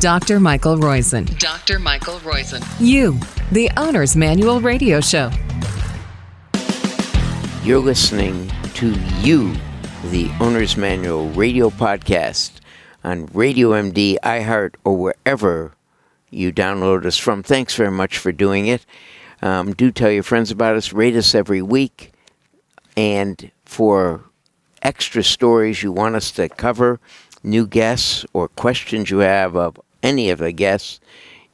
Dr. Michael Roizen. Dr. Michael Roizen. You, the Owner's Manual Radio Show. You're listening to You, the Owner's Manual Radio Podcast on Radio MD, iHeart, or wherever you download us from. Thanks very much for doing it. Do tell your friends about us. Rate us every week. And for extra stories you want us to cover, new guests, or questions you have of any of the guests,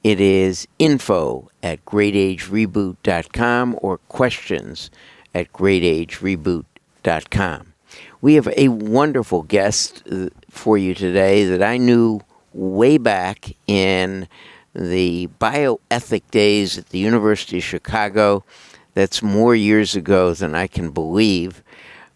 it is info@greatagereboot.com or questions@greatagereboot.com. We have a wonderful guest for you today that I knew way back in the bioethic days at the University of Chicago. That's more years ago than I can believe.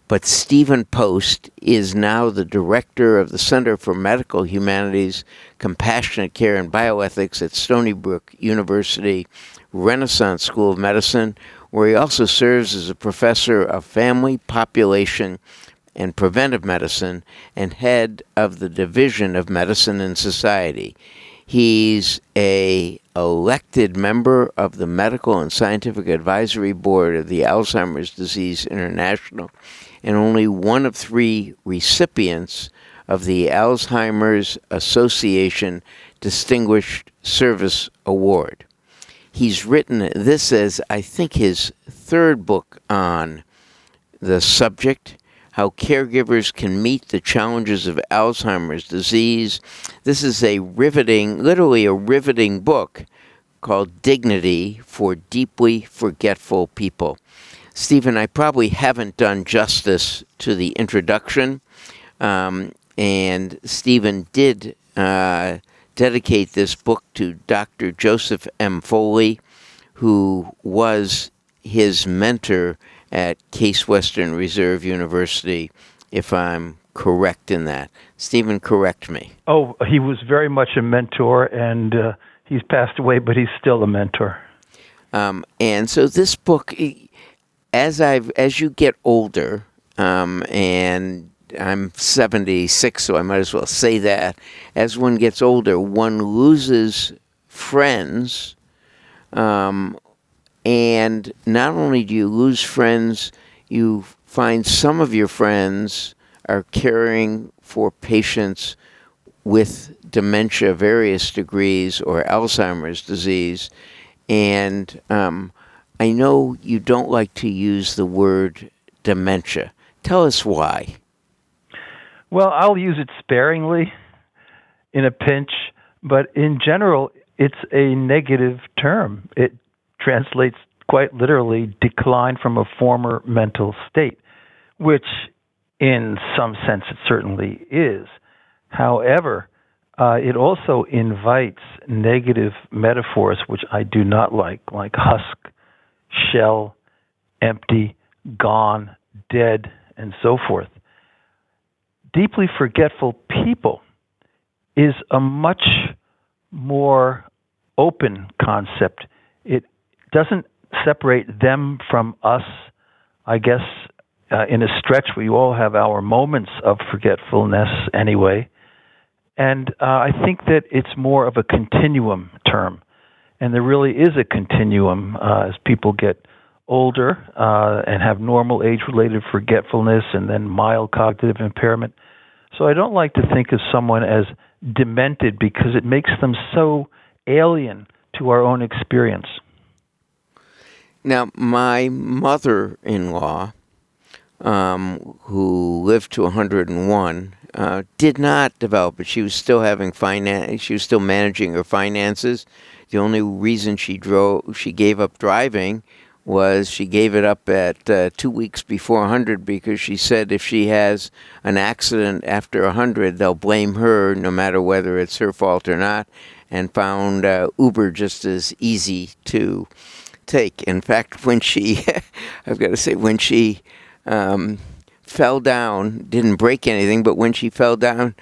But Stephen Post is now the director of the Center for Medical Humanities, Compassionate Care, and Bioethics at Stony Brook University Renaissance School of Medicine, where he also serves as a professor of family, population, and preventive medicine, and head of the Division of Medicine and Society. He's an elected member of the Medical and Scientific Advisory Board of the Alzheimer's Disease International, and only one of three recipients of the Alzheimer's Association Distinguished Service Award. He's written, this is, I think, his third book on the subject, How Caregivers Can Meet the Challenges of Alzheimer's Disease. This is a riveting, literally a riveting book called Dignity for Deeply Forgetful People. Stephen, I probably haven't done justice to the introduction, and Stephen did dedicate this book to Dr. Joseph M. Foley, who was his mentor at Case Western Reserve University, if I'm correct in that. Stephen, correct me. Oh, he was very much a mentor, and he's passed away, but he's still a mentor. And so this book, as you get older, and I'm 76, so I might as well say that, as one gets older, one loses friends, and not only do you lose friends, you find some of your friends are caring for patients with dementia of various degrees or Alzheimer's disease. And I know you don't like to use the word dementia. Tell us why. Well, I'll use it sparingly in a pinch, but in general, it's a negative term. It translates quite literally decline from a former mental state, which in some sense it certainly is. However, it also invites negative metaphors, which I do not like husk, shell, empty, gone, dead, and so forth. Deeply forgetful people is a much more open concept. It doesn't separate them from us. I guess in a stretch, we all have our moments of forgetfulness anyway. And I think that it's more of a continuum term. And there really is a continuum as people get older and have normal age-related forgetfulness and then mild cognitive impairment. So I don't like to think of someone as demented because it makes them so alien to our own experience. Now, my mother-in-law, who lived to 101, did not develop it. She was still having she was still managing her finances. The only reason she gave up driving was she gave it up at 2 weeks before 100 because she said if she has an accident after 100, they'll blame her no matter whether it's her fault or not, and found Uber just as easy to take. In fact, when she, I've got to say, when she fell down, didn't break anything, but when she fell down,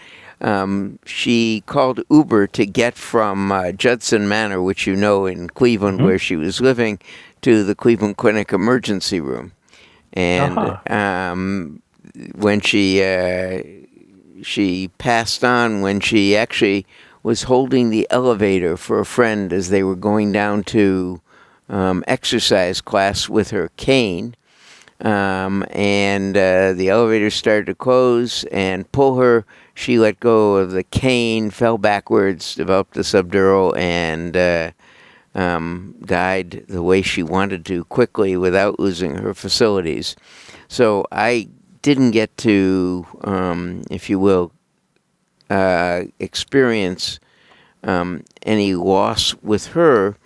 she called Uber to get from Judson Manor, which you know in Cleveland where she was living, to the Cleveland Clinic emergency room. And when she passed on, when she actually was holding the elevator for a friend as they were going down to exercise class with her cane. The elevator started to close and pull her. She let go of the cane, fell backwards, developed a subdural, and died the way she wanted to quickly without losing her faculties. So I didn't get to, if you will, experience any loss with her,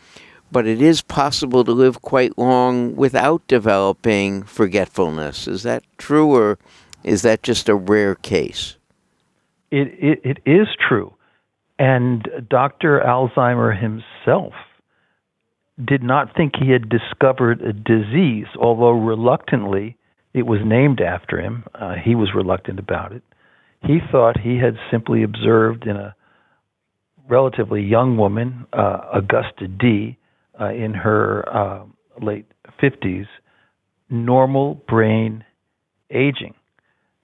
but it is possible to live quite long without developing forgetfulness. Is that true, or is that just a rare case? It is true. And Dr. Alzheimer himself did not think he had discovered a disease, although reluctantly it was named after him. He was reluctant about it. He thought he had simply observed in a relatively young woman, Augusta D., in her late 50s, normal brain aging.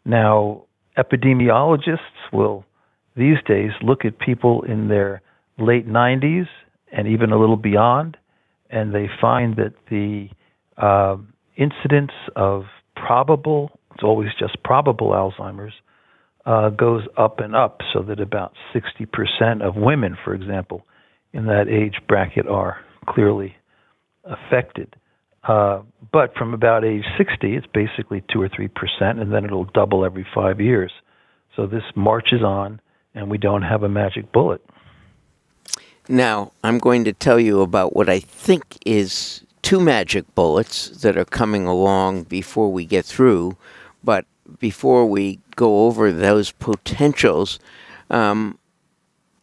Now, epidemiologists will these days look at people in their late 90s and even a little beyond, and they find that the incidence of probable, it's always just probable Alzheimer's, goes up and up, so that about 60% of women, for example, in that age bracket are clearly affected. But from about age 60, it's basically 2 or 3%, and then it'll double every 5 years. So this marches on, and we don't have a magic bullet. Now, I'm going to tell you about what I think is two magic bullets that are coming along before we get through. But before we go over those potentials, I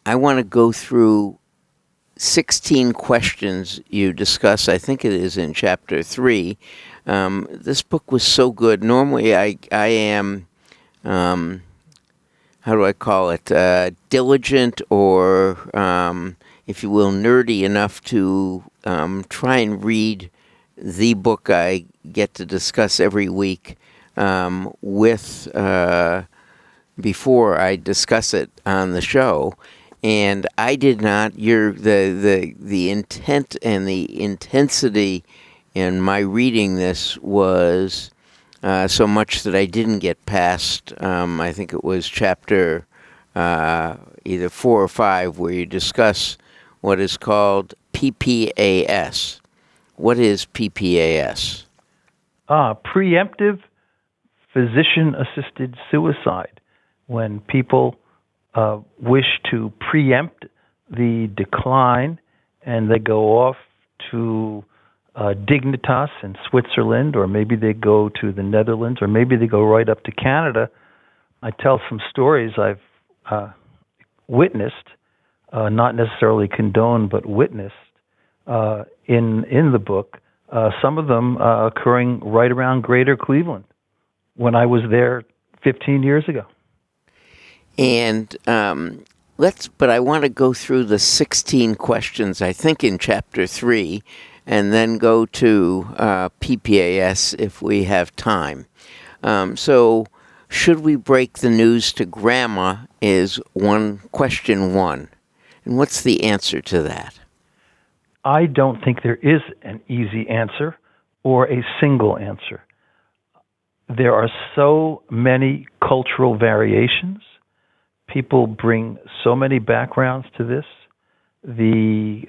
want to go through 16 questions you discuss. I think it is in Chapter 3. This book was so good. Normally I am, how do I call it, diligent or, if you will, nerdy enough to try and read the book I get to discuss every week before I discuss it on the show. And I did not. The intent and the intensity in my reading this was so much that I didn't get past. I think it was chapter either 4 or 5 where you discuss what is called PPAS. What is PPAS? Preemptive physician-assisted suicide, when people wish to preempt the decline, and they go off to Dignitas in Switzerland, or maybe they go to the Netherlands, or maybe they go right up to Canada. I tell some stories I've witnessed, not necessarily condoned, but witnessed in the book, some of them occurring right around Greater Cleveland when I was there 15 years ago. And but I want to go through the 16 questions, I think, in Chapter 3, and then go to PPAS if we have time. So, should we break the news to Grandma is question 1. And what's the answer to that? I don't think there is an easy answer or a single answer. There are so many cultural variations. People bring so many backgrounds to this. The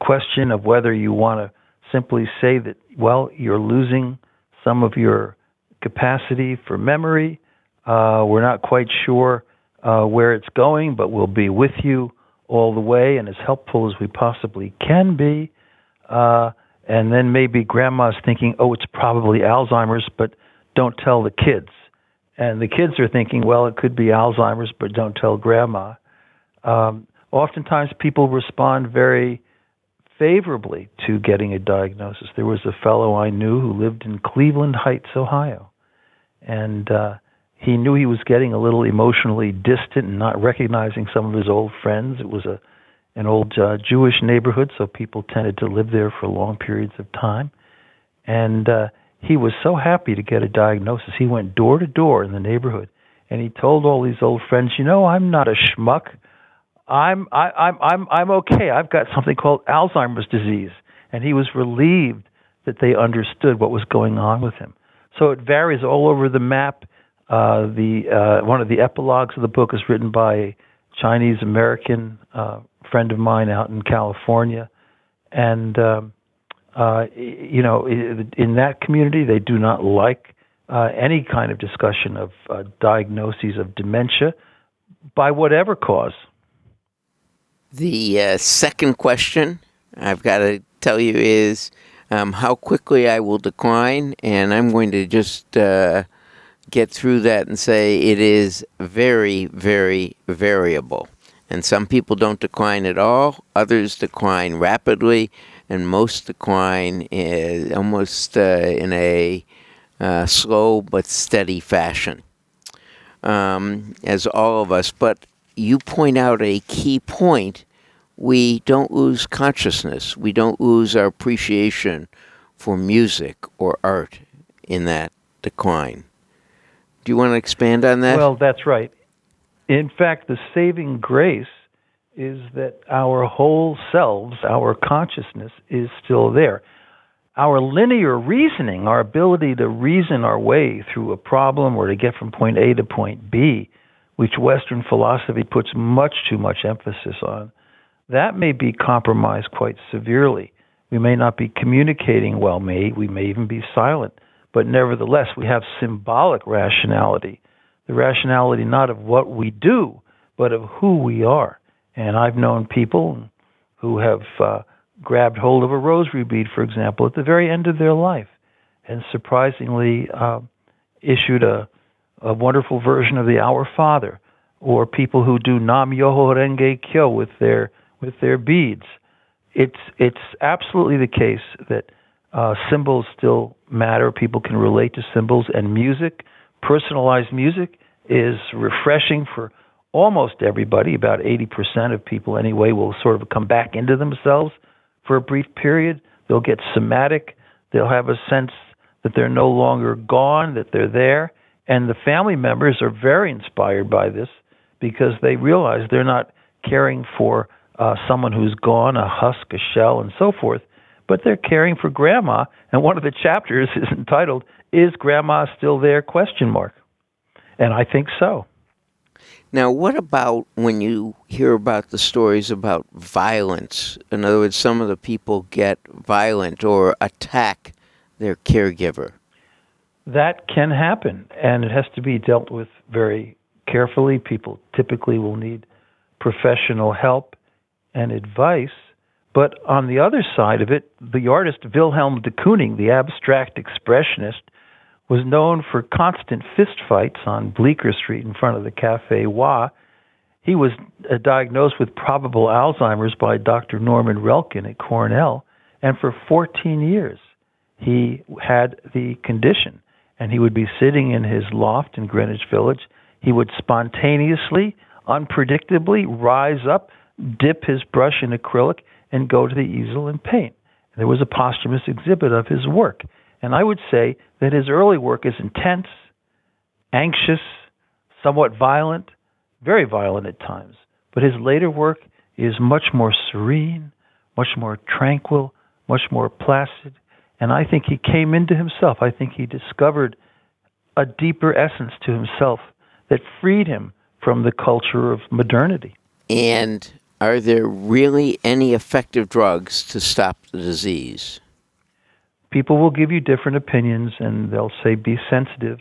question of whether you want to simply say that, well, you're losing some of your capacity for memory. We're not quite sure where it's going, but we'll be with you all the way and as helpful as we possibly can be. And then maybe Grandma's thinking, oh, it's probably Alzheimer's, but don't tell the kids. And the kids are thinking, well, it could be Alzheimer's, but don't tell Grandma. Oftentimes, people respond very favorably to getting a diagnosis. There was a fellow I knew who lived in Cleveland Heights, Ohio. And he knew he was getting a little emotionally distant and not recognizing some of his old friends. It was an old Jewish neighborhood, so people tended to live there for long periods of time. And he was so happy to get a diagnosis. He went door to door in the neighborhood, and he told all these old friends, you know, I'm not a schmuck. I'm okay. I've got something called Alzheimer's disease." And he was relieved that they understood what was going on with him. So it varies all over the map. One of the epilogues of the book is written by a Chinese-American friend of mine out in California. And, you know, in that community, they do not like any kind of discussion of diagnoses of dementia by whatever cause. The second question I've got to tell you is how quickly I will decline, and I'm going to just get through that and say it is very, very variable. And some people don't decline at all, others decline rapidly, and most decline is almost in a slow but steady fashion, as all of us. But you point out a key point. We don't lose consciousness. We don't lose our appreciation for music or art in that decline. Do you want to expand on that? Well, that's right. In fact, the saving grace is that our whole selves, our consciousness, is still there. Our linear reasoning, our ability to reason our way through a problem or to get from point A to point B, which Western philosophy puts much too much emphasis on, that may be compromised quite severely. We may not be communicating well, we may even be silent, but nevertheless, we have symbolic rationality, the rationality not of what we do, but of who we are. And I've known people who have grabbed hold of a rosary bead, for example, at the very end of their life, and surprisingly issued a wonderful version of the Our Father, or people who do Nam Myoho Renge Kyo with their beads. It's absolutely the case that symbols still matter. People can relate to symbols, and music, personalized music, is refreshing for almost everybody. About 80% of people anyway will sort of come back into themselves for a brief period. They'll get somatic. They'll have a sense that they're no longer gone, that they're there. And the family members are very inspired by this because they realize they're not caring for someone who's gone, a husk, a shell, and so forth, but they're caring for Grandma. And one of the chapters is entitled, "Is Grandma Still There?" And I think so. Now, what about when you hear about the stories about violence? In other words, some of the people get violent or attack their caregiver. That can happen, and it has to be dealt with very carefully. People typically will need professional help and advice. But on the other side of it, the artist Willem de Kooning, the abstract expressionist, was known for constant fistfights on Bleecker Street in front of the Cafe Wa. He was diagnosed with probable Alzheimer's by Dr. Norman Relkin at Cornell, and for 14 years he had the condition. And he would be sitting in his loft in Greenwich Village. He would spontaneously, unpredictably rise up, dip his brush in acrylic, and go to the easel and paint. There was a posthumous exhibit of his work. And I would say that his early work is intense, anxious, somewhat violent, very violent at times. But his later work is much more serene, much more tranquil, much more placid. And I think he came into himself. I think he discovered a deeper essence to himself that freed him from the culture of modernity. And are there really any effective drugs to stop the disease? People will give you different opinions, and they'll say be sensitive.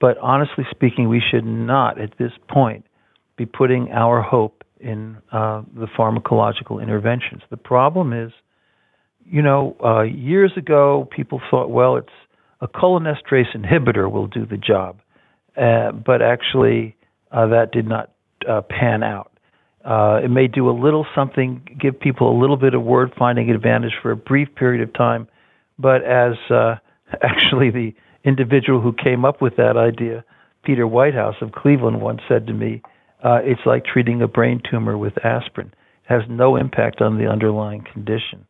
But honestly speaking, we should not at this point be putting our hope in the pharmacological interventions. The problem is, you know, years ago, people thought, well, it's a cholinesterase inhibitor will do the job. But actually, that did not pan out. It may do a little something, give people a little bit of word-finding advantage for a brief period of time. But as actually the individual who came up with that idea, Peter Whitehouse of Cleveland, once said to me, it's like treating a brain tumor with aspirin. It has no impact on the underlying condition.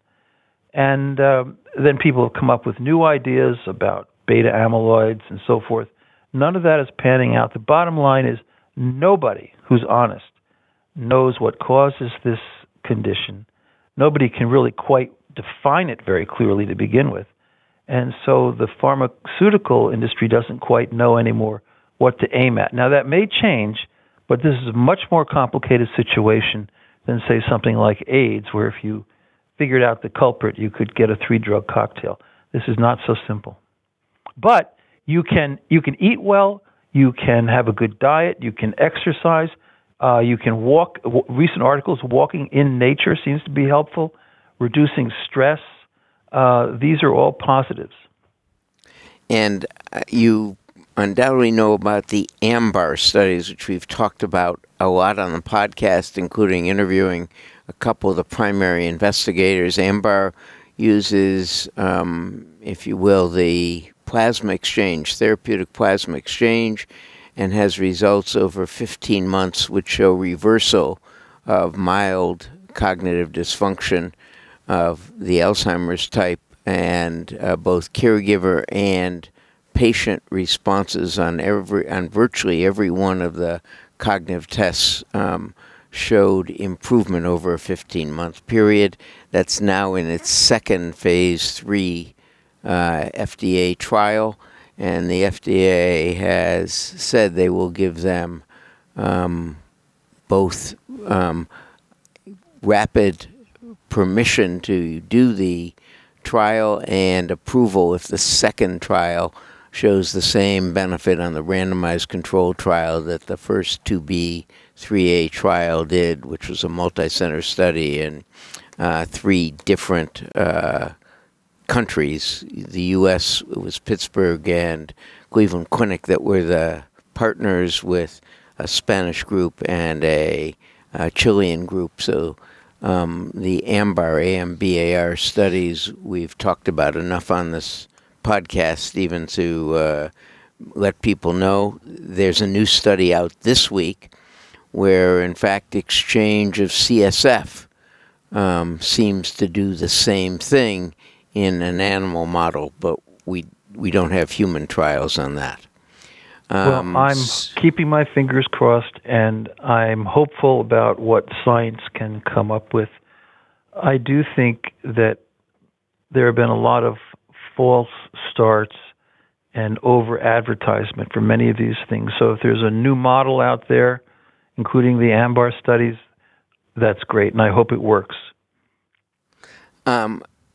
And then people have come up with new ideas about beta amyloids and so forth. None of that is panning out. The bottom line is nobody who's honest knows what causes this condition. Nobody can really quite define it very clearly to begin with. And so the pharmaceutical industry doesn't quite know anymore what to aim at. Now, that may change, but this is a much more complicated situation than, say, something like AIDS, where if you figured out the culprit, you could get a 3-drug cocktail. This is not so simple. But you can eat well, you can have a good diet, you can exercise, you can walk. Recent articles, walking in nature seems to be helpful, reducing stress. These are all positives. And you undoubtedly know about the AMBAR studies, which we've talked about a lot on the podcast, including interviewing a couple of the primary investigators. AMBAR uses, if you will, the plasma exchange, therapeutic plasma exchange, and has results over 15 months which show reversal of mild cognitive dysfunction of the Alzheimer's type, and both caregiver and patient responses on virtually every one of the cognitive tests showed improvement over a 15-month period. That's now in its second phase 3 FDA trial, and the FDA has said they will give them both rapid permission to do the trial and approval if the second trial shows the same benefit on the randomized control trial that the first 2B/3A trial did, which was a multi-center study in 3 different countries. The U.S., it was Pittsburgh and Cleveland Clinic that were the partners, with a Spanish group and a Chilean group. So the AMBAR, A-M-B-A-R studies, we've talked about enough on this podcast even to let people know. There's a new study out this week where, in fact, exchange of CSF seems to do the same thing in an animal model, but we don't have human trials on that. Well, I'm keeping my fingers crossed, and I'm hopeful about what science can come up with. I do think that there have been a lot of false starts and over-advertisement for many of these things. So if there's a new model out there, including the AMBAR studies, that's great, and I hope it works.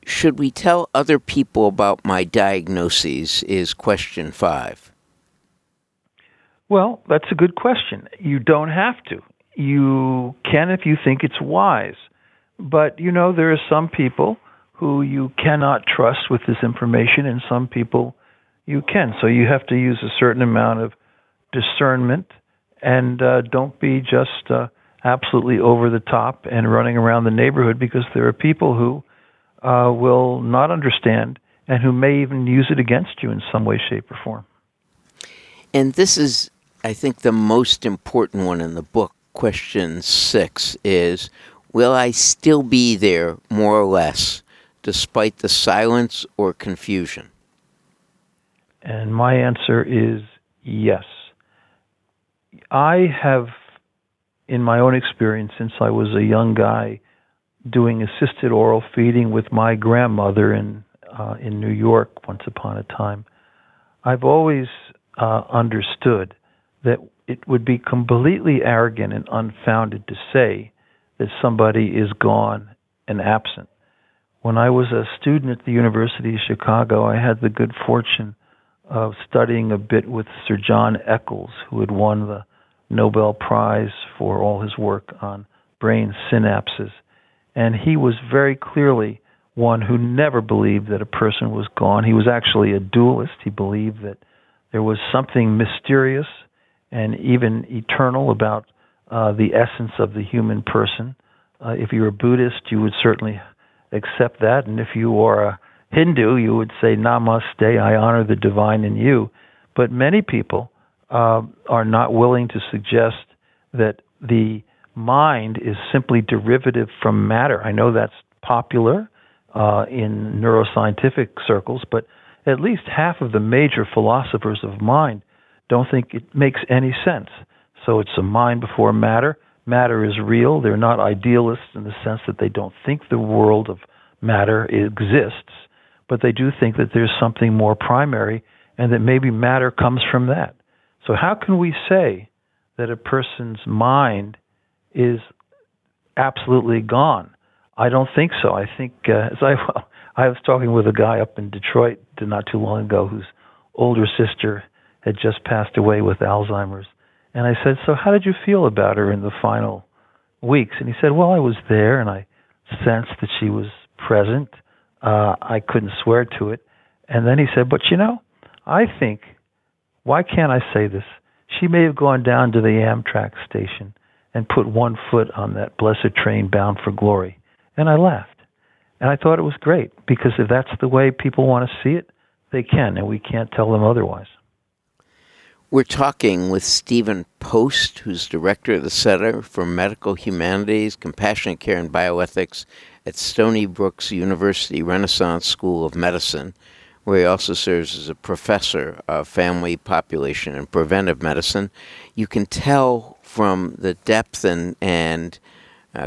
Should we tell other people about my diagnoses is question 5. Well, that's a good question. You don't have to. You can if you think it's wise. But, you know, there are some people who you cannot trust with this information, and some people you can. So you have to use a certain amount of discernment, and don't be just absolutely over the top and running around the neighborhood, because there are people who will not understand and who may even use it against you in some way, shape, or form. And this is, I think, the most important one in the book. Question 6 is, will I still be there, more or less, despite the silence or confusion? And my answer is yes. I have, in my own experience, since I was a young guy, doing assisted oral feeding with my grandmother in New York once upon a time, I've always understood that it would be completely arrogant and unfounded to say that somebody is gone and absent. When I was a student at the University of Chicago, I had the good fortune of studying a bit with Sir John Eccles, who had won the Nobel Prize for all his work on brain synapses. And he was very clearly one who never believed that a person was gone. He was actually a dualist. He believed that there was something mysterious and even eternal about the essence of the human person. If you're a Buddhist, you would certainly accept that. And if you are a Hindu, you would say, Namaste, I honor the divine in you. But many people are not willing to suggest that the mind is simply derivative from matter. I know that's popular in neuroscientific circles, but at least half of the major philosophers of mind don't think it makes any sense. So it's a mind before matter. matter is real. They're not idealists in the sense that they don't think the world of matter exists, but they do think that there's something more primary and that maybe matter comes from that. So how can we say that a person's mind is absolutely gone? I don't think so. I think, I was talking with a guy up in Detroit not too long ago whose older sister had just passed away with Alzheimer's. And I said, so how did you feel about her in the final weeks? And he said, well, I was there and I sensed that she was present. I couldn't swear to it. And then he said, but you know, I think, why can't I say this? She may have gone down to the Amtrak station and put one foot on that blessed train bound for glory. And I laughed. And I thought it was great, because if that's the way people want to see it, they can, and we can't tell them otherwise. We're talking with Stephen Post, who's director of the Center for Medical Humanities, Compassionate Care, and Bioethics at Stony Brook University Renaissance School of Medicine, where he also serves as a professor of family, population, and preventive medicine. You can tell from the depth and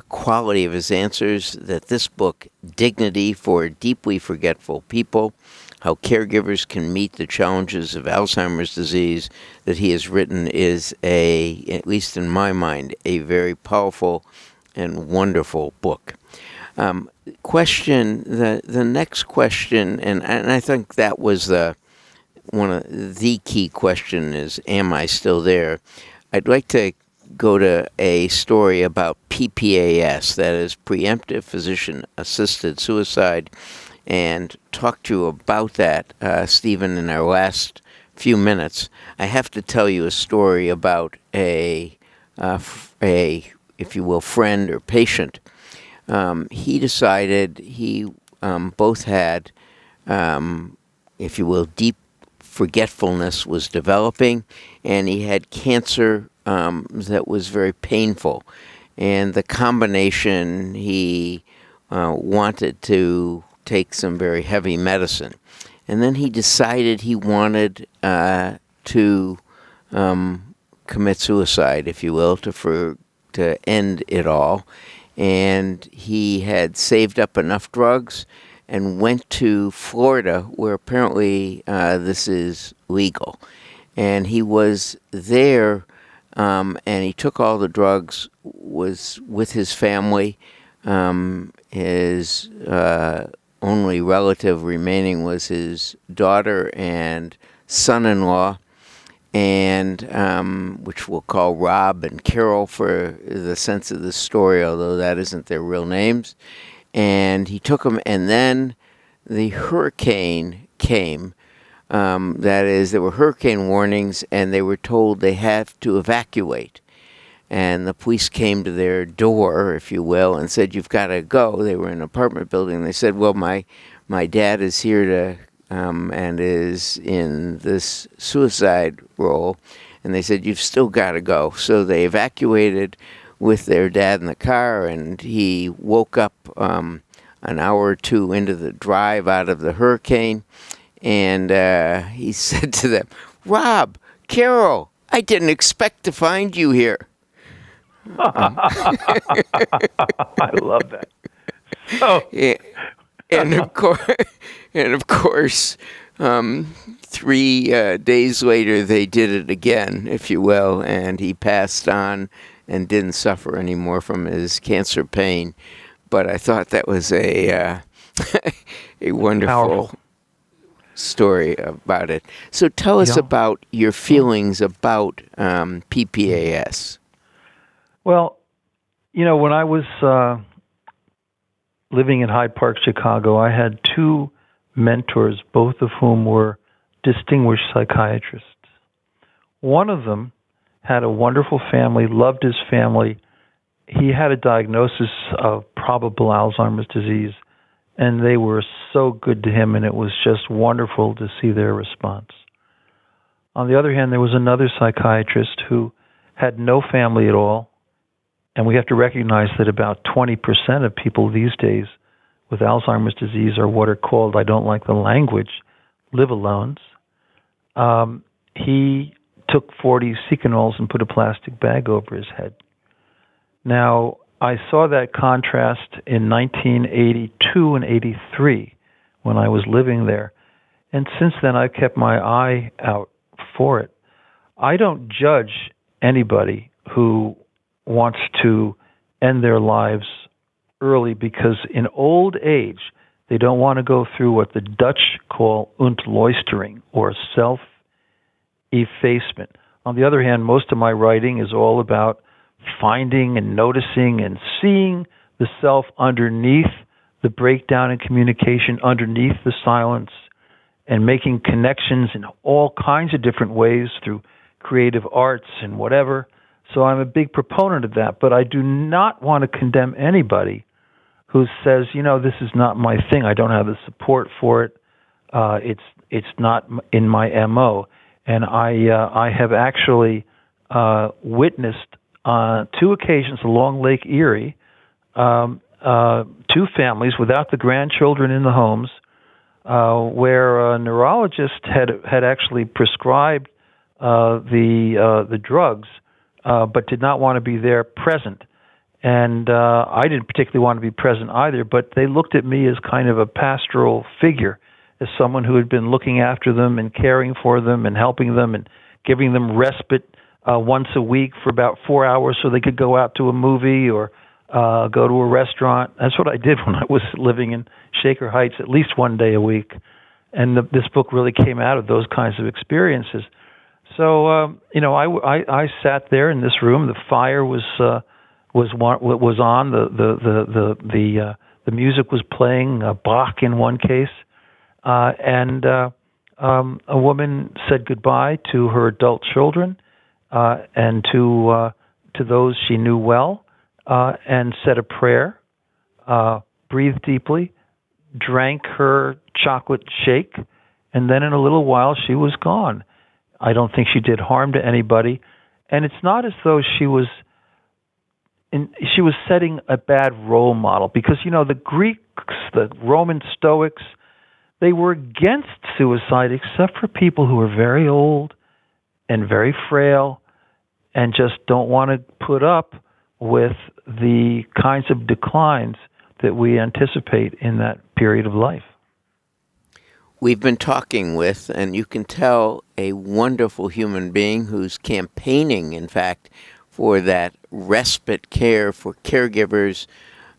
quality of his answers that this book, Dignity for Deeply Forgetful People, How Caregivers Can Meet the Challenges of Alzheimer's Disease, that he has written is, at least in my mind, a very powerful and wonderful book. The next question, and I think that was one of the key question is, am I still there? I'd like to go to a story about PPAS, that is preemptive physician-assisted suicide, and talk to you about that, Stephen, in our last few minutes. I have to tell you a story about a if you will, friend or patient. He decided he both had, if you will, deep forgetfulness was developing, and he had cancer that was very painful. And the combination, he wanted to take some very heavy medicine. And then he decided he wanted to commit suicide, if you will, to end it all. And he had saved up enough drugs and went to Florida, where apparently this is legal. And he was there, and he took all the drugs, was with his family. His only relative remaining was his daughter and son-in-law, and which we'll call Rob and Carol for the sense of the story, although that isn't their real names. And he took them, and then the hurricane came. That is, there were hurricane warnings, and they were told they have to evacuate. And the police came to their door, if you will, and said, you've got to go. They were in an apartment building. They said, well, my dad is here to and is in this suicide role. And they said, you've still got to go. So they evacuated with their dad in the car, and he woke up an hour or two into the drive out of the hurricane. And he said to them, Rob, Carol, I didn't expect to find you here. I love that. So. Yeah. And of course, 3 days later, they did it again, if you will, and he passed on and didn't suffer anymore from his cancer pain. But I thought that was a wonderful story about it. So tell us about your feelings about PPAS. Well, you know, when I was living in Hyde Park, Chicago, I had two mentors, both of whom were distinguished psychiatrists. One of them had a wonderful family, loved his family. He had a diagnosis of probable Alzheimer's disease, and they were so good to him, and it was just wonderful to see their response. On the other hand, there was another psychiatrist who had no family at all. And we have to recognize that about 20% of people these days with Alzheimer's disease are what are called, I don't like the language, live-alones. He took 40 Seconals and put a plastic bag over his head. Now, I saw that contrast in 1982 and 83 when I was living there. And since then, I've kept my eye out for it. I don't judge anybody who wants to end their lives early because in old age, they don't want to go through what the Dutch call ontloistering, or self-effacement. On the other hand, most of my writing is all about finding and noticing and seeing the self underneath the breakdown in communication, underneath the silence, and making connections in all kinds of different ways through creative arts and whatever. So I'm a big proponent of that, but I do not want to condemn anybody who says, you know, this is not my thing. I don't have the support for it. It's not in my MO. And I have actually witnessed on two occasions along Lake Erie, two families without the grandchildren in the homes, where a neurologist had actually prescribed the drugs, but did not want to be there present. And I didn't particularly want to be present either, but they looked at me as kind of a pastoral figure, as someone who had been looking after them and caring for them and helping them and giving them respite once a week for about 4 hours so they could go out to a movie or go to a restaurant. That's what I did when I was living in Shaker Heights, at least one day a week. And this book really came out of those kinds of experiences. So, I sat there in this room. The fire was on. The music was playing, Bach in one case. And a woman said goodbye to her adult children and to those she knew well, and said a prayer, breathed deeply, drank her chocolate shake, and then in a little while she was gone. I don't think she did harm to anybody, and it's not as though she was setting a bad role model, because you know the Greeks, the Roman Stoics, they were against suicide except for people who were very old and very frail and just don't want to put up with the kinds of declines that we anticipate in that period of life. We've been talking with, and you can tell, a wonderful human being who's campaigning, in fact, for that respite care for caregivers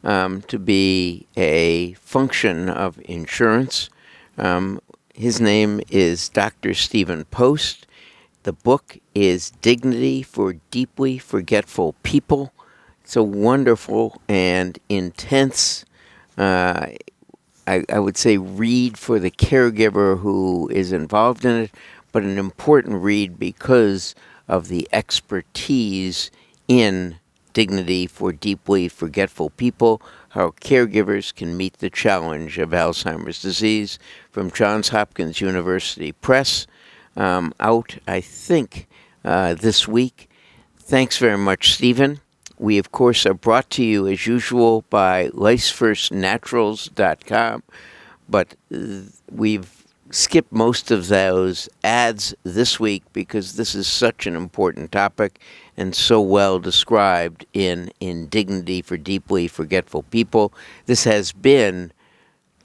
to be a function of insurance. His name is Dr. Stephen Post. The book is Dignity for Deeply Forgetful People. It's a wonderful and intense, I would say, read for the caregiver who is involved in it, but an important read because of the expertise in Dignity for Deeply Forgetful People, How Caregivers Can Meet the Challenge of Alzheimer's Disease, from Johns Hopkins University Press, out, I think, this week. Thanks very much, Stephen. We, of course, are brought to you, as usual, by lifefirstnaturals.com, but we've skipped most of those ads this week because this is such an important topic and so well described in Dignity for Deeply Forgetful People. This has been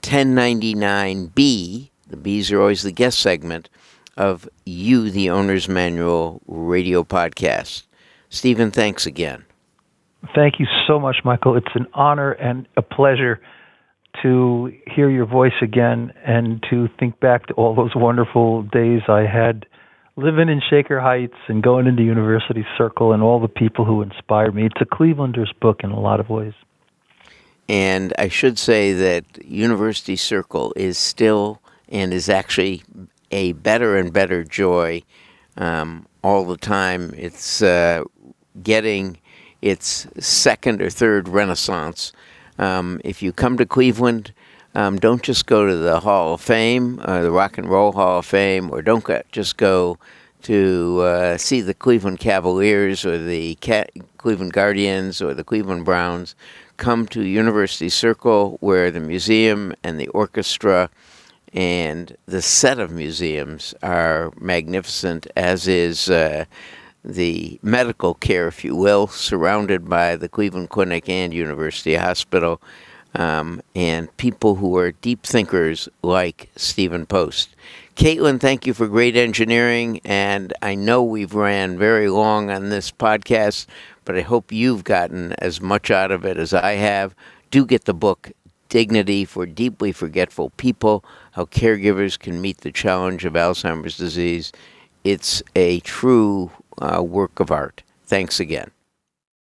1099B, the B's are always the guest segment, of You, the Owner's Manual radio podcast. Stephen, thanks again. Thank you so much, Michael. It's an honor and a pleasure to hear your voice again and to think back to all those wonderful days I had living in Shaker Heights and going into University Circle and all the people who inspired me. It's a Clevelander's book in a lot of ways. And I should say that University Circle is still and is actually a better and better joy all the time. It's getting its second or third renaissance. If you come to Cleveland, don't just go to the Hall of Fame, the Rock and Roll Hall of Fame, or don't just go to see the Cleveland Cavaliers or the Cleveland Guardians or the Cleveland Browns. Come to University Circle, where the museum and the orchestra and the set of museums are magnificent, as is the medical care, if you will, surrounded by the Cleveland Clinic and University Hospital, and people who are deep thinkers like Stephen Post. Caitlin, thank you for great engineering, and I know we've ran very long on this podcast, but I hope you've gotten as much out of it as I have. Do get the book, Dignity for Deeply Forgetful People, How Caregivers Can Meet the Challenge of Alzheimer's Disease. It's a true work of art. Thanks again.